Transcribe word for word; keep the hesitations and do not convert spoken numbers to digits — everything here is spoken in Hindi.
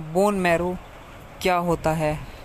बोन मैरो क्या होता है।